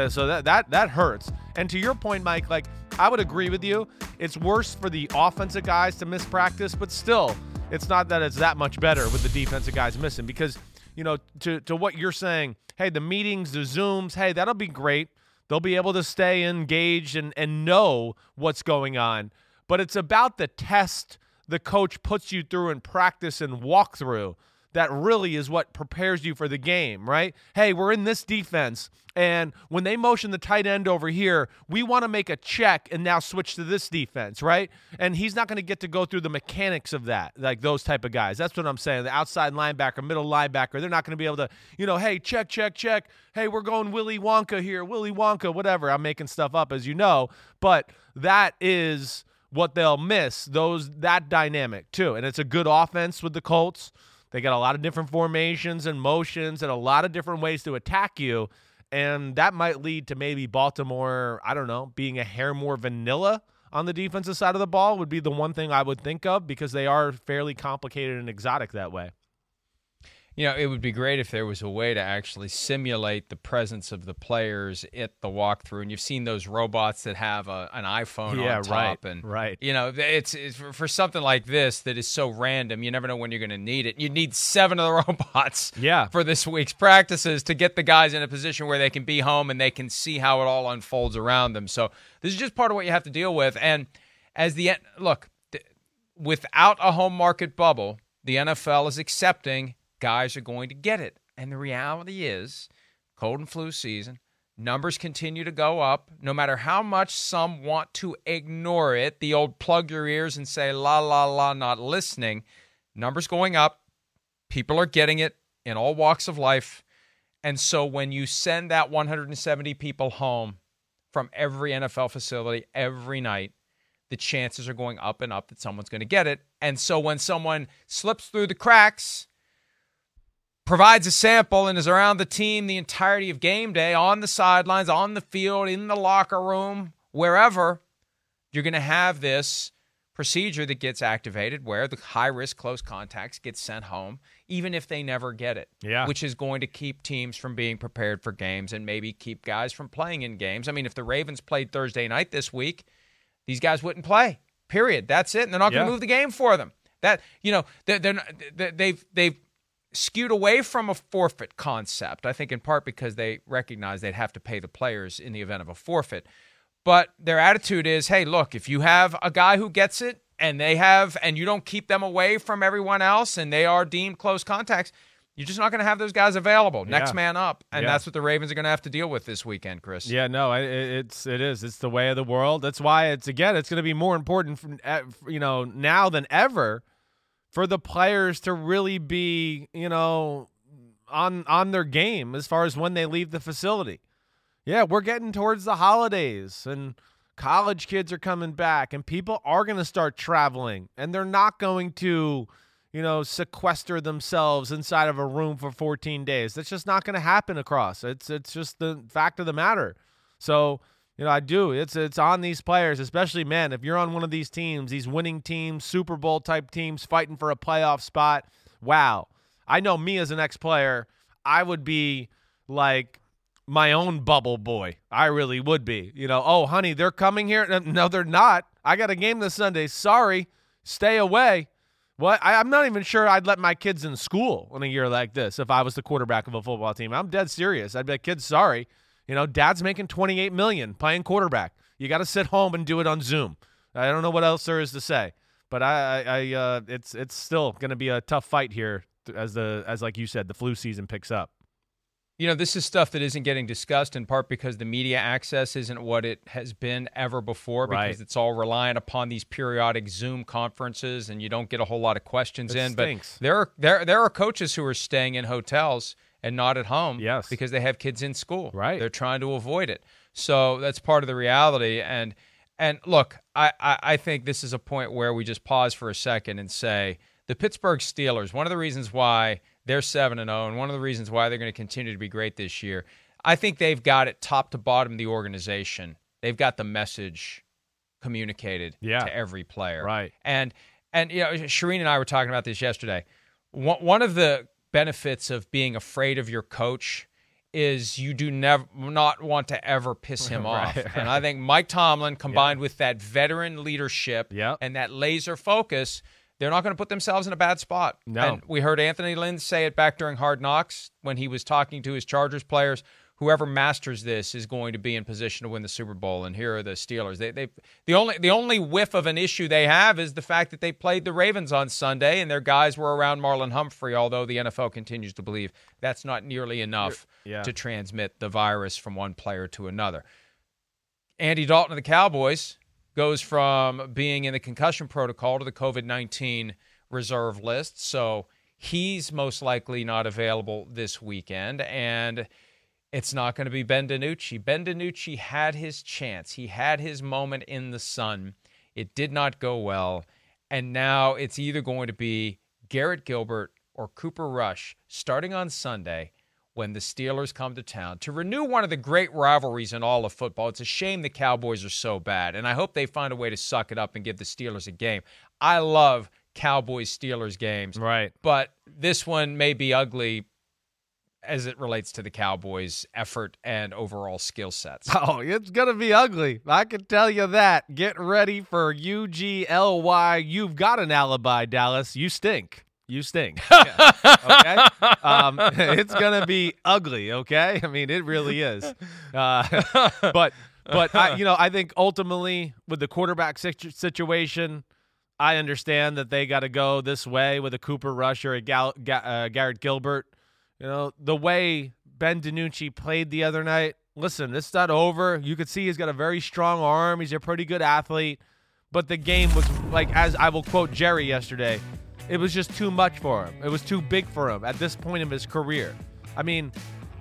So that that that hurts. And to your point, Mike, like I would agree with you. It's worse for the offensive guys to miss practice, but still, it's not that it's that much better with the defensive guys missing because, you know, to, to what you're saying, hey, the meetings, the Zooms, hey, that'll be great. They'll be able to stay engaged and, and know what's going on. But it's about the test the coach puts you through in practice and walk through. That really is what prepares you for the game, right? Hey, we're in this defense, and when they motion the tight end over here, we want to make a check and now switch to this defense, right? And he's not going to get to go through the mechanics of that, like those type of guys. That's what I'm saying. The outside linebacker, middle linebacker, they're not going to be able to, you know, hey, check, check, check. Hey, we're going Willy Wonka here, Willy Wonka, whatever. I'm making stuff up, as you know, but that is what they'll miss, those that dynamic too. And it's a good offense with the Colts. They got a lot of different formations and motions and a lot of different ways to attack you, and that might lead to maybe Baltimore, I don't know, being a hair more vanilla on the defensive side of the ball would be the one thing I would think of because they are fairly complicated and exotic that way. You know, it would be great if there was a way to actually simulate the presence of the players at the walkthrough. And you've seen those robots that have a, an iPhone yeah, on top. Right, and, right. You know, it's, it's for something like this that is so random, you never know when you're going to need it. You need seven of the robots yeah. for this week's practices to get the guys in a position where they can be home and they can see how it all unfolds around them. So this is just part of what you have to deal with. And as the end, look, th- without a home market bubble, the N F L is accepting guys are going to get it. And the reality is, cold and flu season, numbers continue to go up. No matter how much some want to ignore it, the old plug your ears and say, la, la, la, not listening, numbers going up. People are getting it in all walks of life. And so when you send that one hundred seventy people home from every N F L facility every night, the chances are going up and up that someone's going to get it. And so when someone slips through the cracks, provides a sample, and is around the team the entirety of game day, on the sidelines, on the field, in the locker room, wherever, you're going to have this procedure that gets activated where the high-risk close contacts get sent home, even if they never get it, yeah. which is going to keep teams from being prepared for games and maybe keep guys from playing in games. I mean, if the Ravens played Thursday night this week, these guys wouldn't play, period. That's it, and they're not yeah. going to move the game for them. That, you know, they're, they're, they've they've skewed away from a forfeit concept, I think in part because they recognize they'd have to pay the players in the event of a forfeit. But their attitude is, hey, look, if you have a guy who gets it and they have, and you don't keep them away from everyone else and they are deemed close contacts, you're just not going to have those guys available. Next yeah. man up. And yeah. that's what the Ravens are going to have to deal with this weekend, Chris. Yeah, no, it, it's, it is. It's the way of the world. That's why it's, again, it's going to be more important, from, you know, now than ever for the players to really be, you know, on on their game as far as when they leave the facility. Yeah, we're getting towards the holidays, and college kids are coming back, and people are going to start traveling, and they're not going to, you know, sequester themselves inside of a room for fourteen days. That's just not going to happen across. It's it's just the fact of the matter. So, you know, I do. It's it's on these players, especially, man, if you're on one of these teams, these winning teams, Super Bowl-type teams fighting for a playoff spot, wow. I know me as an ex-player, I would be like – my own bubble boy. I really would be. You know, oh, honey, they're coming here. No, they're not. I got a game this Sunday. Sorry. Stay away. What? I, I'm not even sure I'd let my kids in school in a year like this if I was the quarterback of a football team. I'm dead serious. I'd be like, kids, sorry. You know, dad's making twenty-eight million dollars playing quarterback. You got to sit home and do it on Zoom. I don't know what else there is to say. But I, I, uh, it's it's still going to be a tough fight here as, the as like you said, the flu season picks up. You know, this is stuff that isn't getting discussed in part because the media access isn't what it has been ever before because right. it's all reliant upon these periodic Zoom conferences and you don't get a whole lot of questions it in. Stinks. But there are, there, there are coaches who are staying in hotels and not at home yes. because they have kids in school. Right. They're trying to avoid it. So that's part of the reality. And and look, I, I, I think this is a point where we just pause for a second and say the Pittsburgh Steelers, one of the reasons why – they're seven and oh, and one of the reasons why they're going to continue to be great this year, I think they've got it top to bottom of the organization. They've got the message communicated yeah. to every player. Right. And, and you know, Shireen and I were talking about this yesterday. One of the benefits of being afraid of your coach is you do never not want to ever piss him right, off. Right. And I think Mike Tomlin, combined yeah. with that veteran leadership yeah. and that laser focus – they're not going to put themselves in a bad spot. No. And we heard Anthony Lynn say it back during Hard Knocks when he was talking to his Chargers players. Whoever masters this is going to be in position to win the Super Bowl. And here are the Steelers. They, they, the only, the only whiff of an issue they have is the fact that they played the Ravens on Sunday and their guys were around Marlon Humphrey, although the N F L continues to believe that's not nearly enough yeah. to transmit the virus from one player to another. Andy Dalton of the Cowboys goes from being in the concussion protocol to the covid nineteen reserve list. So he's most likely not available this weekend, and it's not going to be Ben DiNucci. Ben DiNucci had his chance. He had his moment in the sun. It did not go well, and now it's either going to be Garrett Gilbert or Cooper Rush starting on Sunday when the Steelers come to town to renew one of the great rivalries in all of football. It's a shame the Cowboys are so bad, and I hope they find a way to suck it up and give the Steelers a game. I love Cowboys-Steelers games, right? But this one may be ugly as it relates to the Cowboys' effort and overall skill sets. Oh, it's going to be ugly. I can tell you that. Get ready for U G L Y. You've got an alibi, Dallas. You stink. You stink. Yeah. Okay, um, it's gonna be ugly. Okay, I mean it really is. Uh, but but I, you know, I think ultimately with the quarterback situ- situation, I understand that they got to go this way with a Cooper Rush or a Gal- Ga- uh, Garrett Gilbert. You know, the way Ben DiNucci played the other night. Listen, it's not over. You could see he's got a very strong arm. He's a pretty good athlete. But the game was like, as I will quote Jerry yesterday, It was just too much for him. It was too big for him at this point in his career. I mean,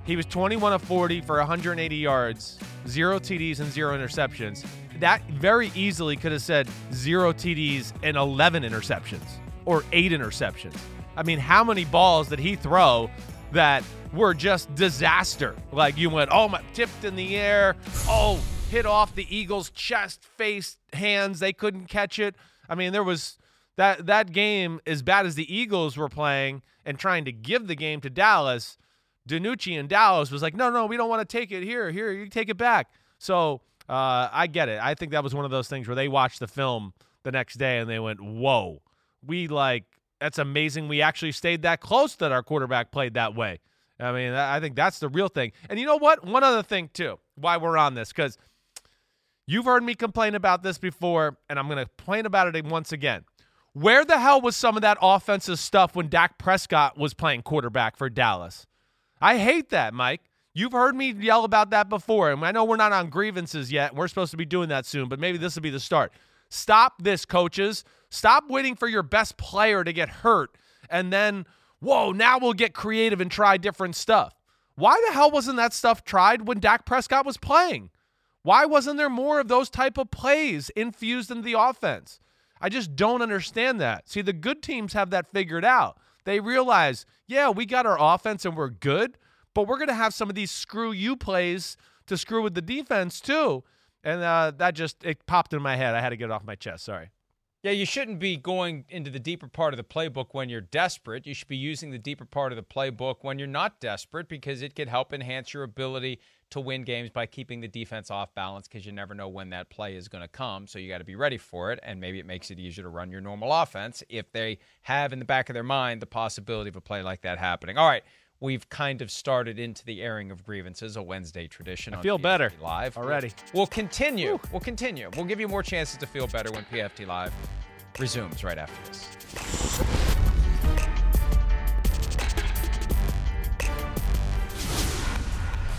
he was twenty-one of forty for one hundred eighty yards, zero T Ds and zero interceptions. That very easily could have said zero T Ds and eleven interceptions or eight interceptions. I mean, how many balls did he throw that were just disaster? Like you went, oh, my, tipped in the air. Oh, hit off the Eagles' chest, face, hands. They couldn't catch it. I mean, there was that, that game, as bad as the Eagles were playing and trying to give the game to Dallas, DiNucci in Dallas was like, no, no, we don't want to take it here. Here, you take it back. So uh, I get it. I think that was one of those things where they watched the film the next day and they went, whoa, we like, that's amazing. We actually stayed that close that our quarterback played that way. I mean, I think that's the real thing. And you know what? One other thing, too, why we're on this, because you've heard me complain about this before, and I'm going to complain about it once again. Where the hell was some of that offensive stuff when Dak Prescott was playing quarterback for Dallas? I hate that, Mike. You've heard me yell about that before, and I know we're not on grievances yet. We're supposed to be doing that soon, but maybe this will be the start. Stop this, coaches. Stop waiting for your best player to get hurt, and then, whoa, now we'll get creative and try different stuff. Why the hell wasn't that stuff tried when Dak Prescott was playing? Why wasn't there more of those type of plays infused into the offense? I just don't understand that. See, the good teams have that figured out. They realize, yeah, we got our offense and we're good, but we're going to have some of these screw you plays to screw with the defense too. And uh, that just, it popped in my head. I had to get it off my chest. Sorry. Yeah, you shouldn't be going into the deeper part of the playbook when you're desperate. You should be using the deeper part of the playbook when you're not desperate, because it could help enhance your ability to win games by keeping the defense off balance, because you never know when that play is going to come. So you got to be ready for it, and maybe it makes it easier to run your normal offense if they have in the back of their mind the possibility of a play like that happening. All right, we've kind of started into the airing of grievances, a Wednesday tradition. I on feel P F T better live already. We'll continue. Whew. We'll continue. We'll give you more chances to feel better when P F T Live resumes right after this.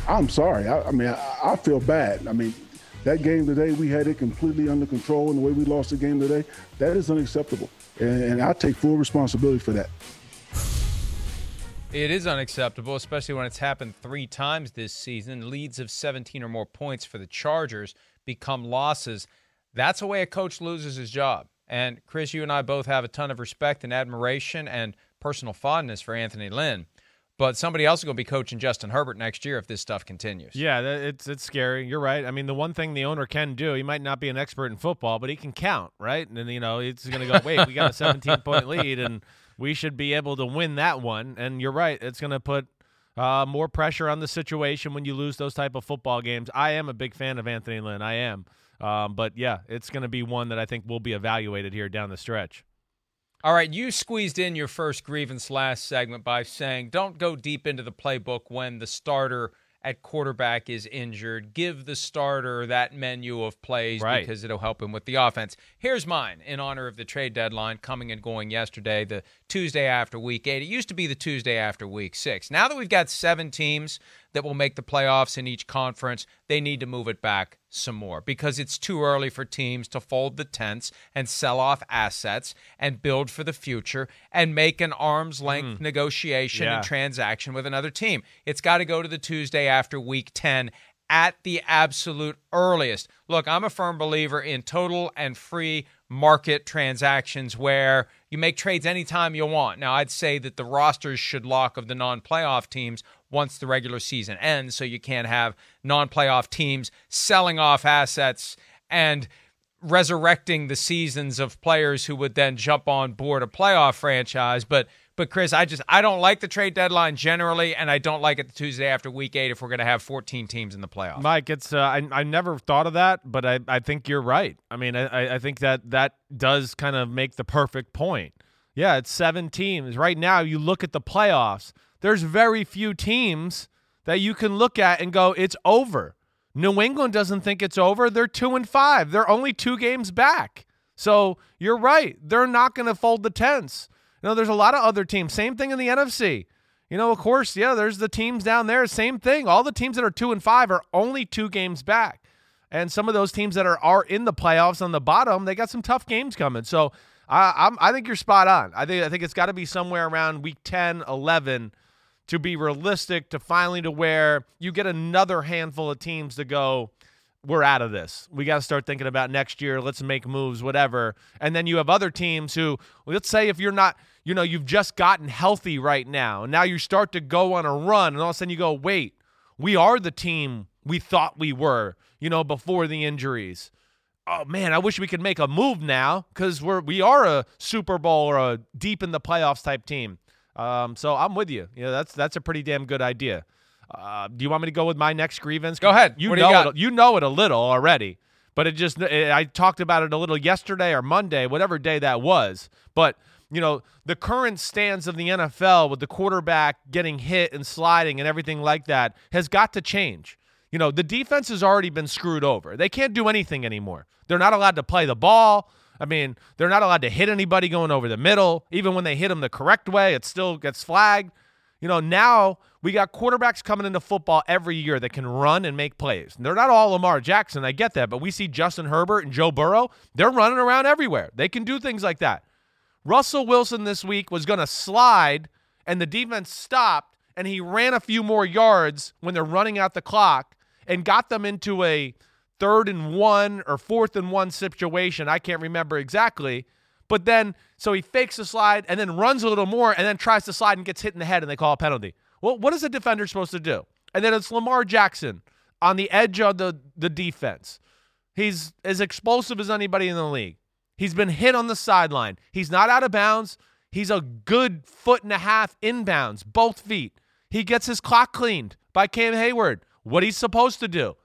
I'm sorry. I, I mean, I, I feel bad. I mean, that game today, we had it completely under control, and the way we lost the game today, that is unacceptable. And, and I take full responsibility for that. It is unacceptable, especially when it's happened three times this season. Leads of seventeen or more points for the Chargers become losses. That's the way a coach loses his job. And, Chris, you and I both have a ton of respect and admiration and personal fondness for Anthony Lynn. But somebody else is going to be coaching Justin Herbert next year if this stuff continues. Yeah, it's it's scary. You're right. I mean, the one thing the owner can do, he might not be an expert in football, but he can count, right? And then, you know, it's going to go, wait, we got a seventeen-point lead, and we should be able to win that one. And you're right. It's going to put uh, more pressure on the situation when you lose those type of football games. I am a big fan of Anthony Lynn. I am. Um, but, yeah, it's going to be one that I think will be evaluated here down the stretch. All right, you squeezed in your first grievance last segment by saying don't go deep into the playbook when the starter at quarterback is injured. Give the starter that menu of plays, right, because it'll help him with the offense. Here's mine in honor of the trade deadline coming and going yesterday, the Tuesday after week eight. It used to be the Tuesday after week six. Now that we've got seven teams that will make the playoffs in each conference, they need to move it back some more, because it's too early for teams to fold the tents and sell off assets and build for the future and make an arm's length mm. negotiation yeah. and transaction with another team. It's got to go to the Tuesday after week ten at the absolute earliest. Look, I'm a firm believer in total and free market transactions where you make trades anytime you want. Now, I'd say that the rosters should lock of the non-playoff teams once the regular season ends, so you can't have non-playoff teams selling off assets and resurrecting the seasons of players who would then jump on board a playoff franchise. But, but Chris, I just I don't like the trade deadline generally, and I don't like it the Tuesday after week eight if we're going to have fourteen teams in the playoffs. Mike, it's uh, I I never thought of that, but I, I think you're right. I mean, I I think that that does kind of make the perfect point. Yeah, it's seven teams right now. You look at the playoffs. There's very few teams that you can look at and go, it's over. New England doesn't think it's over. They're two and five. They're only two games back. So you're right. They're not going to fold the tents. You know, there's a lot of other teams. Same thing in the N F C. You know, of course, yeah, there's the teams down there. Same thing. All the teams that are two and five are only two games back. And some of those teams that are, are in the playoffs on the bottom, they got some tough games coming. So I I'm, I think you're spot on. I think I think it's got to be somewhere around week ten, eleven to be realistic, to finally to where you get another handful of teams to go, we're out of this. We got to start thinking about next year. Let's make moves, whatever. And then you have other teams who, let's say if you're not, you know, you've just gotten healthy right now, and now you start to go on a run, and all of a sudden you go, wait, we are the team we thought we were, you know, before the injuries. Oh, man, I wish we could make a move now because we're, we are a Super Bowl or a deep in the playoffs type team. Um, so I'm with you. You know, that's that's a pretty damn good idea. Uh, do you want me to go with my next grievance? Go ahead. You what know you, it, you know it a little already, but it just it, I talked about it a little yesterday or Monday, whatever day that was. But you know, the current stance of the N F L with the quarterback getting hit and sliding and everything like that has got to change. You know, the defense has already been screwed over. They can't do anything anymore. They're not allowed to play the ball. I mean, they're not allowed to hit anybody going over the middle. Even when they hit them the correct way, it still gets flagged. You know, now we got quarterbacks coming into football every year that can run and make plays. And they're not all Lamar Jackson. I get that. But we see Justin Herbert and Joe Burrow. They're running around everywhere. They can do things like that. Russell Wilson this week was going to slide, and the defense stopped, and he ran a few more yards when they're running out the clock and got them into a third and one or fourth and one situation. I can't remember exactly. But then, so he fakes the slide and then runs a little more and then tries to slide and gets hit in the head and they call a penalty. Well, what is a defender supposed to do? And then it's Lamar Jackson on the edge of the, the defense. He's as explosive as anybody in the league. He's been hit on the sideline. He's not out of bounds. He's a good foot and a half inbounds, both feet. He gets his clock cleaned by Cam Hayward. What he's supposed to do.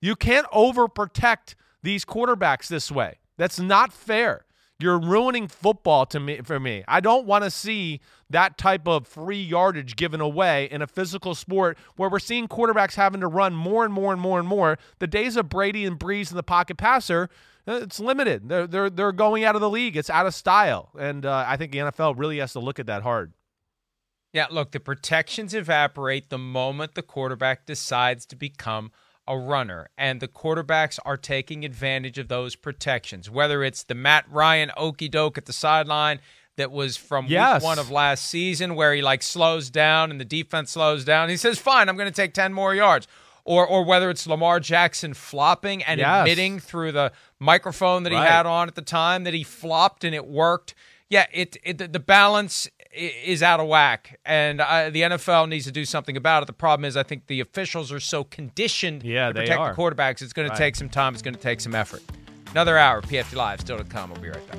You can't overprotect these quarterbacks this way. That's not fair. You're ruining football to me. For me. I don't want to see that type of free yardage given away in a physical sport where we're seeing quarterbacks having to run more and more and more and more. The days of Brady and Breeze and the pocket passer, it's limited. They're, they're, they're going out of the league. It's out of style. And uh, I think the N F L really has to look at that hard. Yeah, look, the protections evaporate the moment the quarterback decides to become a runner, and the quarterbacks are taking advantage of those protections, whether it's the Matt Ryan okie doke at the sideline that was from yes. week one of last season where he like slows down and the defense slows down. He says, fine, I'm going to take ten more yards. Or or whether it's Lamar Jackson flopping and yes. admitting through the microphone that right. he had on at the time that he flopped and it worked. Yeah, it, it the balance is out of whack, and I, the N F L needs to do something about it. The problem is I think the officials are so conditioned yeah, to protect the quarterbacks. It's going right. to take some time. It's going to take some effort. Another hour, P F T Live, still to come. We'll be right back.